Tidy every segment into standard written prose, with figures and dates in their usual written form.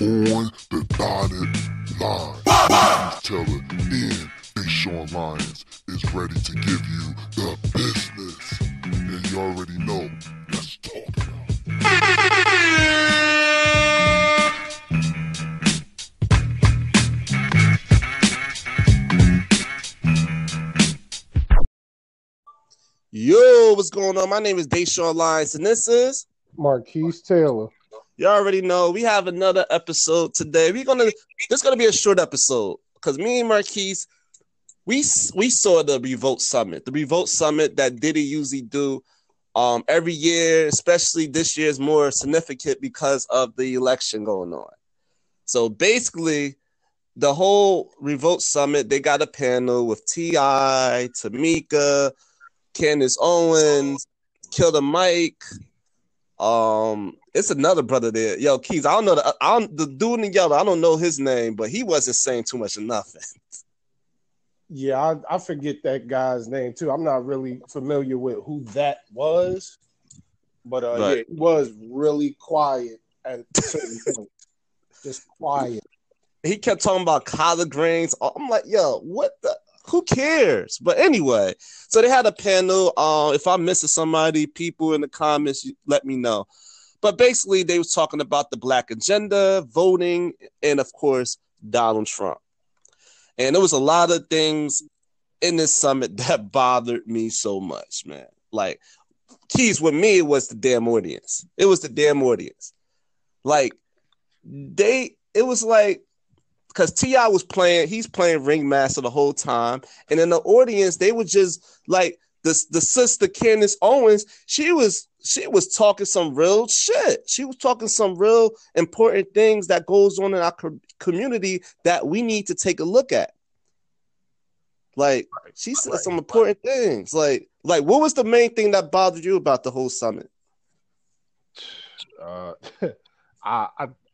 on the dotted line. Marquise Taylor and Deshaun Lyons is ready to give you the business. And you already know, let's talk about it. Yo, what's going on? My name is Deshaun Lyons, and this is Marquise Taylor. You already know we have another episode today. This is gonna be a short episode because me and Marquise, we saw the Revolt Summit. The Revolt Summit that Diddy usually do every year, especially this year is more significant because of the election going on. So basically, the whole Revolt Summit, they got a panel with T.I., Tamika, Candace Owens, Killer Mike. It's another brother there. Yo, Keys, I don't know the dude in yellow. I don't know his name, but he wasn't saying too much of nothing. Yeah, I forget that guy's name too. I'm not really familiar with who that was, but right. Yeah, he was really quiet at certain points. Just quiet. He kept talking about collard greens. I'm like, yo, what the? Who cares? But anyway, so they had a panel. If I'm missing somebody, people in the comments, let me know. But basically, they was talking about the Black agenda, voting, and of course, Donald Trump. And there was a lot of things in this summit that bothered me so much, man. Like, Keys, with me, it was the damn audience. It was the damn audience. Like, it was like, because T.I. was playing, he's playing Ringmaster the whole time. And in the audience, they were just like the sister Candace Owens, she was talking some real shit. She was talking some real important things that goes on in our community that we need to take a look at. Like, she said some important things. Like what was the main thing that bothered you about the whole summit? I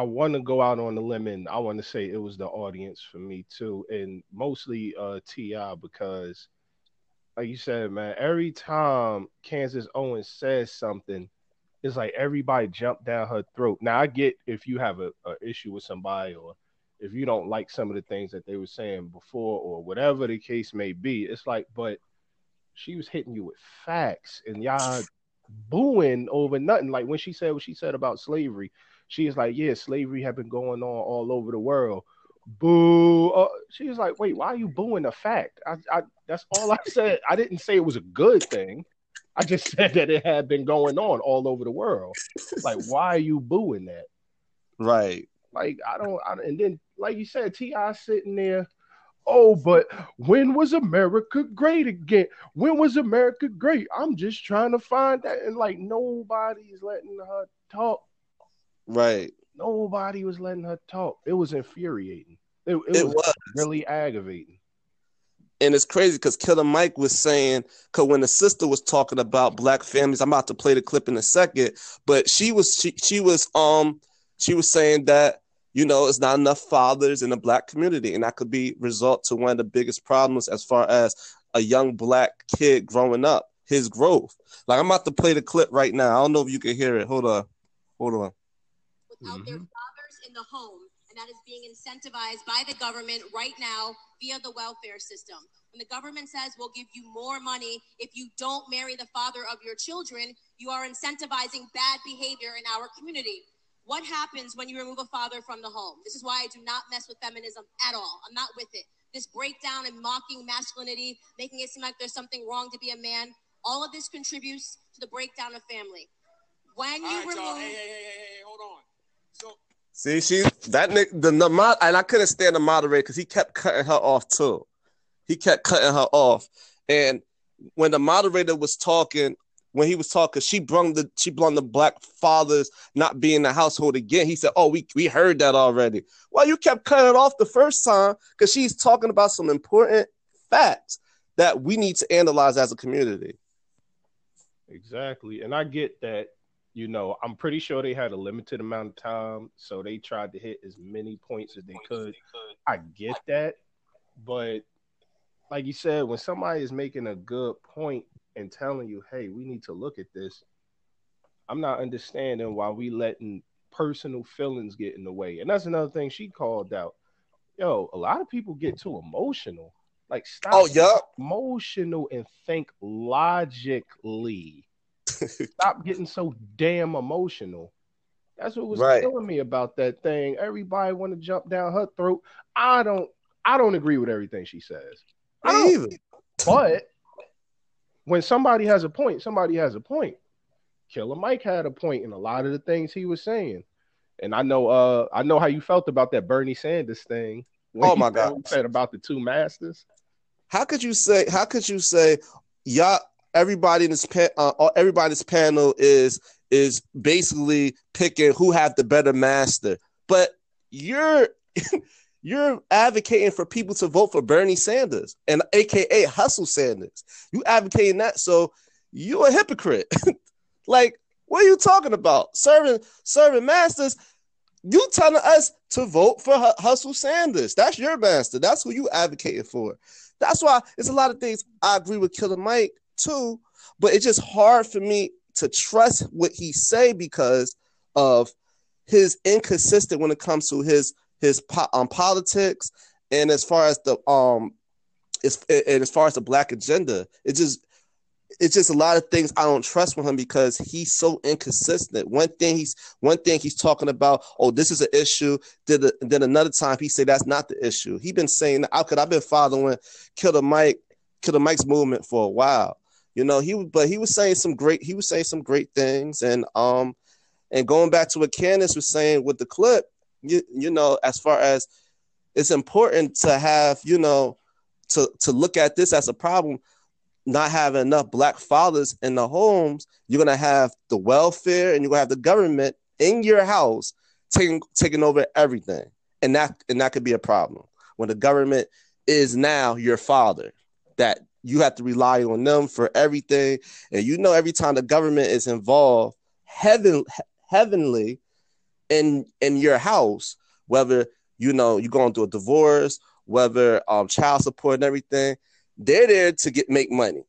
want to go out on the limb, and I want to say it was the audience for me too, and mostly T.I. because, like you said, man, every time Candace Owens says something, it's like everybody jumped down her throat. Now, I get if you have an issue with somebody or if you don't like some of the things that they were saying before or whatever the case may be, it's like, but she was hitting you with facts, and y'all booing over nothing. Like when she said what she said about slavery, she is like, yeah, slavery had been going on all over the world. Boo. She was like, wait, why are you booing a fact? That's all I said. I didn't say it was a good thing. I just said that it had been going on all over the world. Like, why are you booing that? Right. Like, and then, like you said, T.I. sitting there, oh, but when was America great again? When was America great? I'm just trying to find that. And, like, nobody's letting her talk. Right. Nobody was letting her talk. It was infuriating. It was really aggravating. And it's crazy because Killer Mike was saying, because when the sister was talking about Black families, I'm about to play the clip in a second, but she was saying that, you know, it's not enough fathers in the Black community, and that could be result to one of the biggest problems as far as a young Black kid growing up, his growth. Like, I'm about to play the clip right now. I don't know if you can hear it. Hold on. Without their fathers in the home, and that is being incentivized by the government right now via the welfare system. When the government says we'll give you more money if you don't marry the father of your children, you are incentivizing bad behavior in our community. What happens when you remove a father from the home? This is why I do not mess with feminism at all. I'm not with it. This breakdown and mocking masculinity, making it seem like there's something wrong to be a man, all of this contributes to the breakdown of family. When you remove... Y'all. Hey, hold on. So, see, and I couldn't stand the moderator because he kept cutting her off too. He kept cutting her off, and when the moderator was talking, she brung the Black fathers not being in the household again. He said, "Oh, we heard that already." Well, you kept cutting it off the first time because she's talking about some important facts that we need to analyze as a community. Exactly, and I get that. You know, I'm pretty sure they had a limited amount of time, so they tried to hit as many points as they could. I get that. But like you said, when somebody is making a good point and telling you, hey, we need to look at this, I'm not understanding why we letting personal feelings get in the way. And that's another thing she called out. Yo, a lot of people get too emotional. Like, stop emotional and think logically. Stop getting so damn emotional. That's what was killing me about that thing. Everybody want to jump down her throat. I don't agree with everything she says. I don't either. But when somebody has a point, somebody has a point. Killer Mike had a point in a lot of the things he was saying. And I know how you felt about that Bernie Sanders thing. Oh my God! Said about the two masters. How could you say, y'all? Everybody in this panel is basically picking who have the better master. But you're advocating for people to vote for Bernie Sanders and AKA Hustle Sanders. You advocating that, so you're a hypocrite. Like, what are you talking about? Serving masters. You telling us to vote for Hustle Sanders. That's your master. That's who you advocating for. That's why it's a lot of things I agree with Killer Mike too, but it's just hard for me to trust what he say because of his inconsistent when it comes to his politics and as far as the black agenda. It's just a lot of things I don't trust with him because he's so inconsistent. One thing he's talking about, oh, this is an issue. Then another time he say that's not the issue. He been saying that because I've been following Killer Mike's movement for a while. You know, he was saying some great things and going back to what Candace was saying with the clip, you know, as far as it's important to have, you know, to look at this as a problem. Not having enough black fathers in the homes, you're going to have the welfare and you're going to have the government in your house taking over everything. And that could be a problem when the government is now your father, that you have to rely on them for everything. And, you know, every time the government is involved heavenly in your house, whether, you know, you're going through a divorce, whether child support and everything, they're there to make money.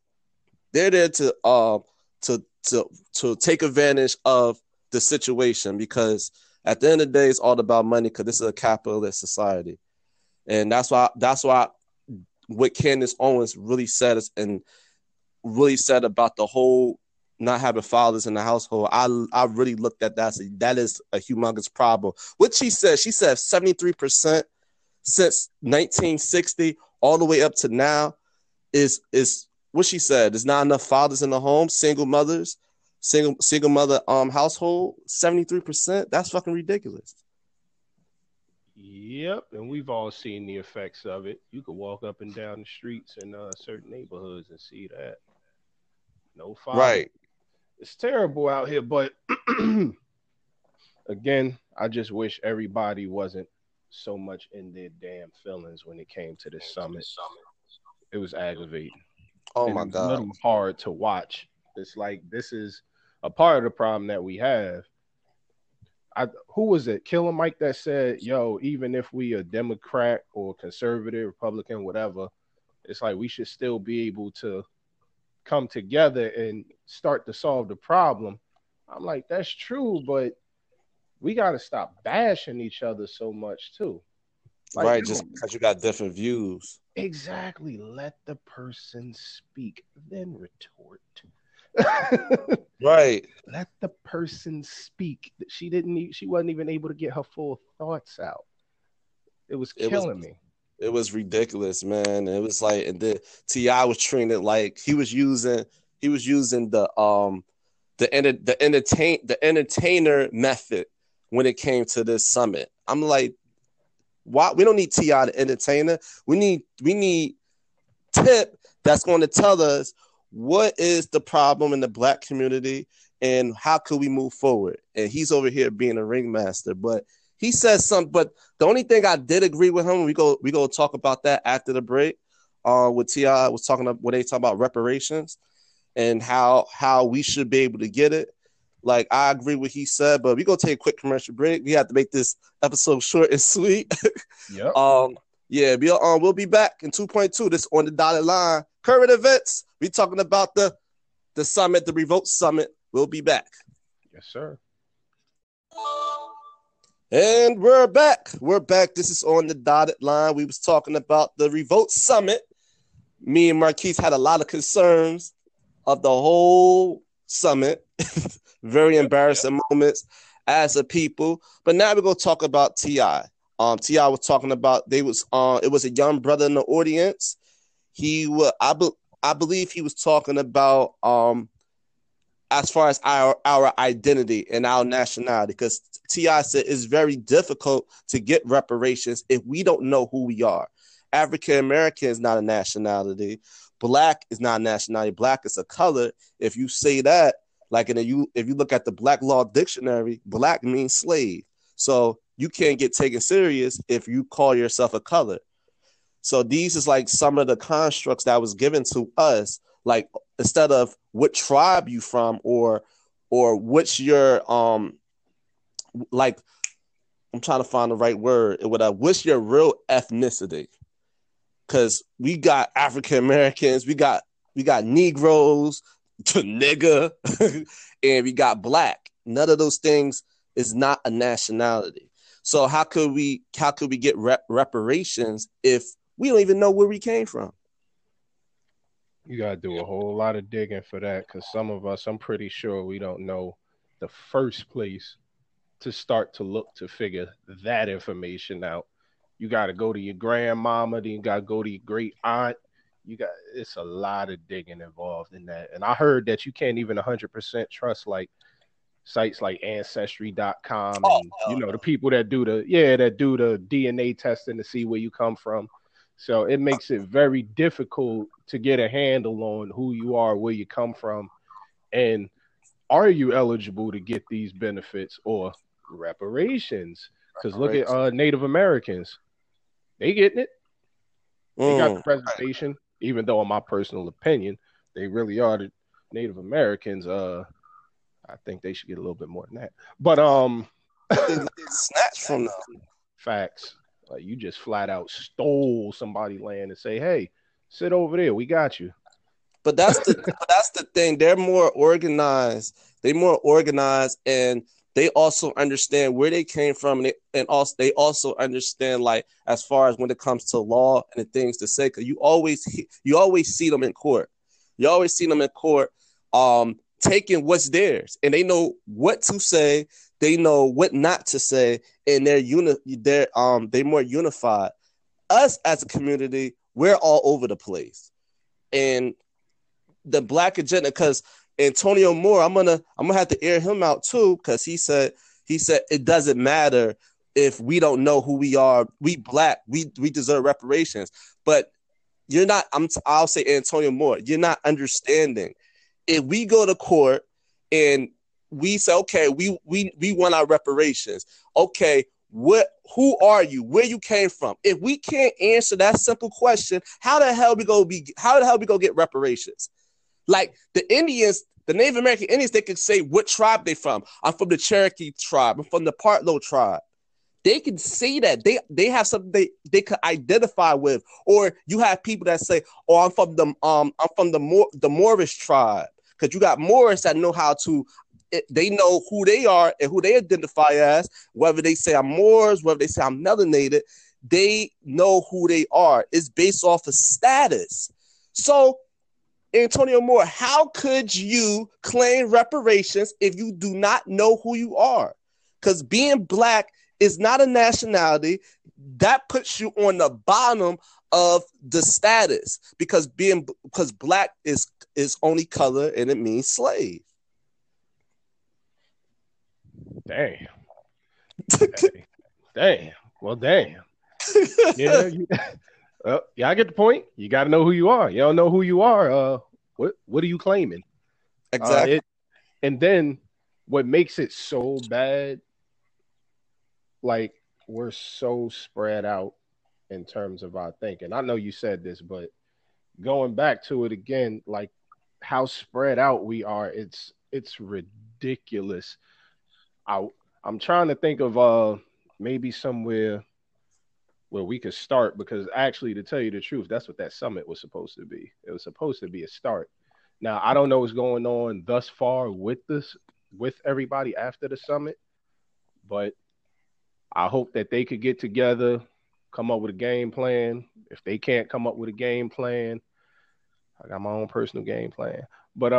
They're there to take advantage of the situation because at the end of the day, it's all about money because this is a capitalist society, and that's why what Candace Owens really said about the whole not having fathers in the household. I really looked at that. That is a humongous problem. What she said. She said 73% since 1960 all the way up to now. Is what she said. There's not enough fathers in the home. Single mothers, single mother household. 73%. That's fucking ridiculous. Yep, and we've all seen the effects of it. You could walk up and down the streets in certain neighborhoods and see that. No father. Right. It's terrible out here, but again, I just wish everybody wasn't so much in their damn feelings when it came to this summit. It was aggravating. Oh my God. It was a little hard to watch. It's like this is a part of the problem that we have. Who was it? Killer Mike that said, yo, even if we a Democrat or conservative, Republican, whatever, it's like we should still be able to come together and start to solve the problem. I'm like, that's true, but we got to stop bashing each other so much too. Like, right, just because you got different views. Exactly. Let the person speak, then retort. Right. Let the person speak. She wasn't even able to get her full thoughts out. It was killing me. It was ridiculous, man. It was like, and then T.I. was treating it like he was using the entertainer method when it came to this summit. I'm like, why? We don't need T.I. the entertainer. We need Tip that's going to tell us what is the problem in the black community and how could we move forward. And he's over here being a ringmaster, but he says something. But the only thing I did agree with him, we go talk about that after the break. With T.I. was talking about when they talk about reparations and how we should be able to get it. Like, I agree with what he said, but we're going to take a quick commercial break. We have to make this episode short and sweet. Yep. Yeah, we'll be back in 2.2. This on the dotted line. Current events. We're talking about the summit, the Revolt Summit. We'll be back. Yes, sir. And we're back. This is On the Dotted Line. We was talking about the Revolt Summit. Me and Marquise had a lot of concerns of the whole summit. Very embarrassing moments as a people. But now we're going to talk about T.I. T.I. was talking about it was a young brother in the audience. I believe he was talking about as far as our identity and our nationality, because T.I. said it's very difficult to get reparations if we don't know who we are. African-American is not a nationality. Black is not a nationality. Black is a color. If you say that, like if you look at the Black Law Dictionary, black means slave. So you can't get taken serious if you call yourself a color. So these is like some of the constructs that was given to us, like instead of what tribe you from or what's your like I'm trying to find the right word. What's your real ethnicity? Because we got African Americans, we got Negroes, nigga, and we got black. None of those things is not a nationality. So how could we get reparations if we don't even know where we came from? You got to do a whole lot of digging for that, because some of us, I'm pretty sure we don't know the first place to start to look to figure that information out. You got to go to your grandmama, then you got to go to your great aunt. It's a lot of digging involved in that. And I heard that you can't even 100% trust like sites like Ancestry.com and the people that do the DNA testing to see where you come from. So it makes it very difficult to get a handle on who you are, where you come from, and are you eligible to get these benefits or reparations? Because look at Native Americans. They getting it. They got the presentation, even though in my personal opinion, they really are the Native Americans. I think they should get a little bit more than that. But snatched from them. Facts. Like you just flat out stole somebody's land and say, "Hey, sit over there. We got you." But that's the thing. They're more organized. And they also understand where they came from, and they also understand, like, as far as when it comes to law and the things to say. Because you always see them in court. Taking what's theirs, and they know what to say. They know what not to say, and they're more unified. Us as a community, we're all over the place, and the black agenda. Because Antonio Moore, I'm gonna have to air him out too, because he said it doesn't matter if we don't know who we are. We black, we deserve reparations. But you're not. I'll say Antonio Moore, you're not understanding. If we go to court and we say, okay, we want our reparations. Okay, who are you? Where you came from? If we can't answer that simple question, how the hell we gonna get reparations? Like the Indians, the Native American Indians, they could say what tribe they from. I'm from the Cherokee tribe, I'm from the Partlow tribe. They can say that. They have something they could identify with. Or you have people that say, "Oh, I'm from the Moorish tribe," because you got Moors that know how to. They know who they are and who they identify as. Whether they say I'm Moors, whether they say I'm melanated, they know who they are. It's based off of status. So, Antonio Moore, how could you claim reparations if you do not know who you are? Because being black is not a nationality. That puts you on the bottom of the status, because black is only color and it means slave. Damn. Well, damn. Yeah, yeah, I get the point. You got to know who you are. You don't know who you are. What are you claiming? Exactly. And then what makes it so bad, like, we're so spread out in terms of our thinking. I know you said this, but going back to it again, like how spread out we are, it's ridiculous. I'm trying to think of maybe somewhere where we could start, because actually, to tell you the truth, that's what that summit was supposed to be. It was supposed to be a start. Now, I don't know what's going on thus far with everybody after the summit, but I hope that they could get together, come up with a game plan. If they can't come up with a game plan, I got my own personal game plan. But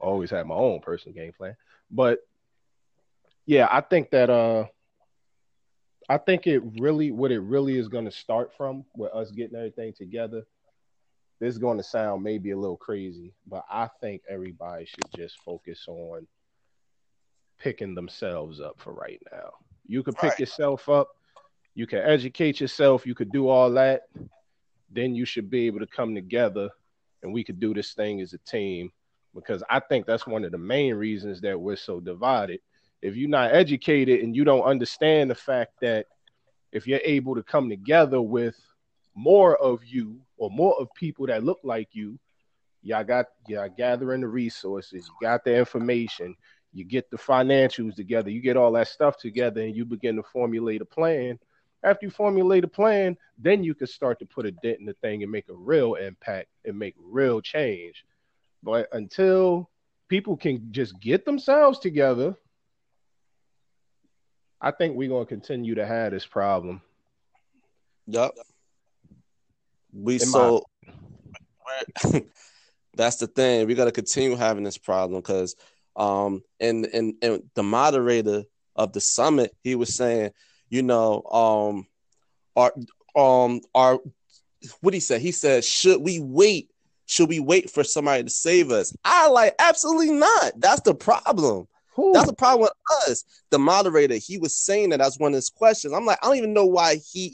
always had my own personal game plan. But yeah, I think that I think it really is going to start from with us getting everything together. This is going to sound maybe a little crazy, but I think everybody should just focus on picking themselves up for right now. You could pick yourself up. You can educate yourself. You could do all that. Then you should be able to come together and we could do this thing as a team, because I think that's one of the main reasons that we're so divided. If you're not educated and you don't understand the fact that if you're able to come together with more of you or more of people that look like you, y'all gathering the resources, you got the information, you get the financials together, you get all that stuff together, and you begin to formulate a plan. After you formulate a plan, then you can start to put a dent in the thing and make a real impact and make real change. But until people can just get themselves together, I think we're going to continue to have this problem. Yep. That's the thing. We got to continue having this problem because and the moderator of the summit, he was saying, you know, our what he said? He said, should we wait? Should we wait for somebody to save us? I like, absolutely not. That's the problem. Ooh. That's the problem with us. The moderator, he was saying that as one of his questions. I'm like, I don't even know why he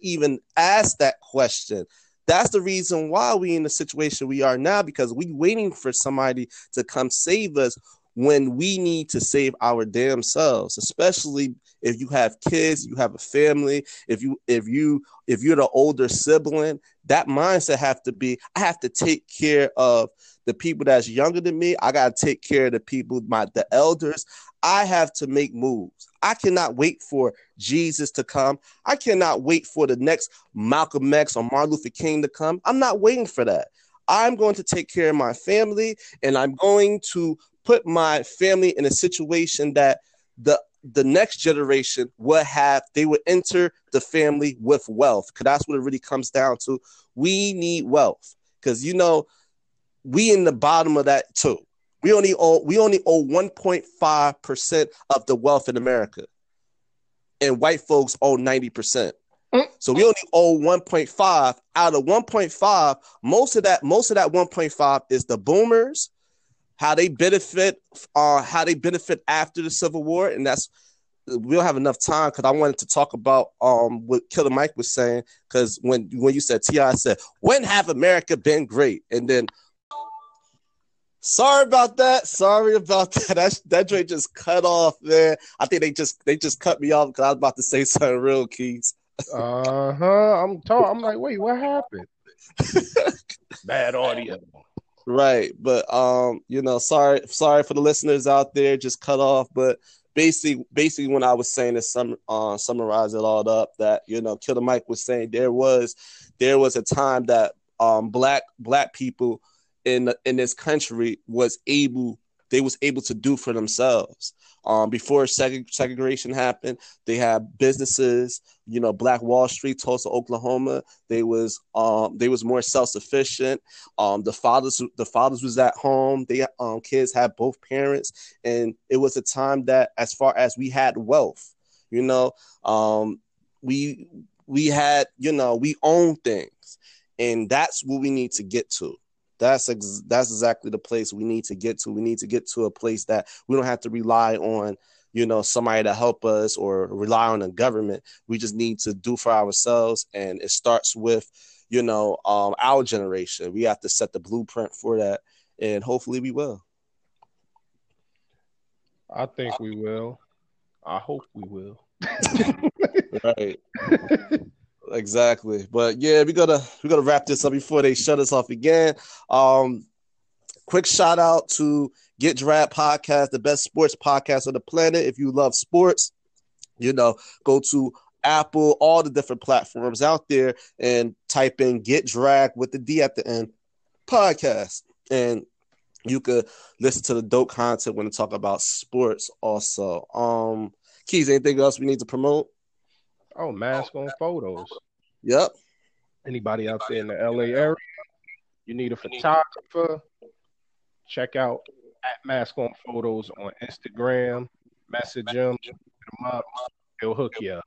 even asked that question. That's the reason why we in the situation we are now, because we waiting for somebody to come save us when we need to save our damn selves, especially if you have kids, you have a family, if you're the older sibling. That mindset have to be, I have to take care of the people that's younger than me. I got to take care of the people, the elders. I have to make moves. I cannot wait for Jesus to come. I cannot wait for the next Malcolm X or Martin Luther King to come. I'm not waiting for that. I'm going to take care of my family, and I'm going to put my family in a situation that the next generation will have. They will enter the family with wealth, because that's what it really comes down to. We need wealth, because, you know, we in the bottom of that too. We only owe 1.5% of the wealth in America, and white folks owe 90%. So we only owe 1.5 out of 1.5. Most of that 1.5 is the boomers, how they benefit after the Civil War. And that's, we don't have enough time, because I wanted to talk about what Killer Mike was saying, because when you said T.I. said, when have America been great? And then, sorry about that. That joint just cut off there. I think they just cut me off because I was about to say something real, Keys. I'm like, wait, what happened? Bad audio. Right, but you know, sorry for the listeners out there, just cut off. But basically, when I was saying to summarize it all up, that, you know, Killer Mike was saying there was a time that black people in this country was able to do for themselves. Before segregation happened, they had businesses. You know, Black Wall Street, Tulsa, Oklahoma. They was more self-sufficient. The fathers was at home. They kids had both parents, and it was a time that, as far as we had wealth, you know, we had, you know, we owned things, and that's what we need to get to. That's exactly the place we need to get to. We need to get to a place that we don't have to rely on, you know, somebody to help us or rely on the government. We just need to do for ourselves. And it starts with, you know, our generation. We have to set the blueprint for that. And hopefully we will. I think we will. I hope we will. Right. Exactly. But yeah, we're gonna wrap this up before they shut us off again. Quick shout out to Get Drag Podcast, the best sports podcast on the planet. If you love sports, you know, go to Apple, all the different platforms out there, and type in Get Drag with the D at the end podcast, and you could listen to the dope content when they talk about sports also. Keys, anything else we need to promote? Oh, Mask on Photos. Yep. Anybody out there in the LA area, you need a photographer, check out at Mask on Photos on Instagram. Message him, hit him up, he'll hook you up.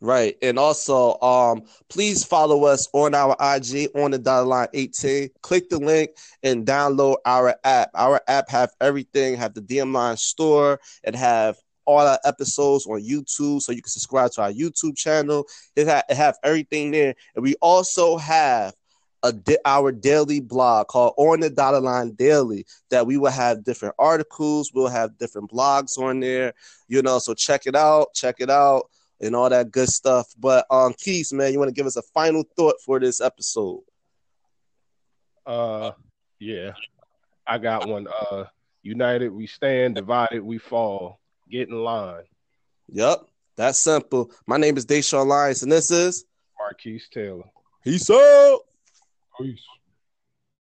Right. And also, please follow us on our IG on the dotted line 18. Click the link and download our app. Our app have everything, have the DM Line store, and have all our episodes on YouTube, so you can subscribe to our YouTube channel. It have everything there. And we also have our daily blog called On the Dotted Line Daily, that we will have different articles. We'll have different blogs on there, you know, so check it out. And all that good stuff. But Keith, man, you want to give us a final thought for this episode? Yeah, I got one. United we stand, divided we fall. Get in line. Yep, that's simple. My name is Deshaun Lyons, and this is Marquise Taylor. Peace out. Peace.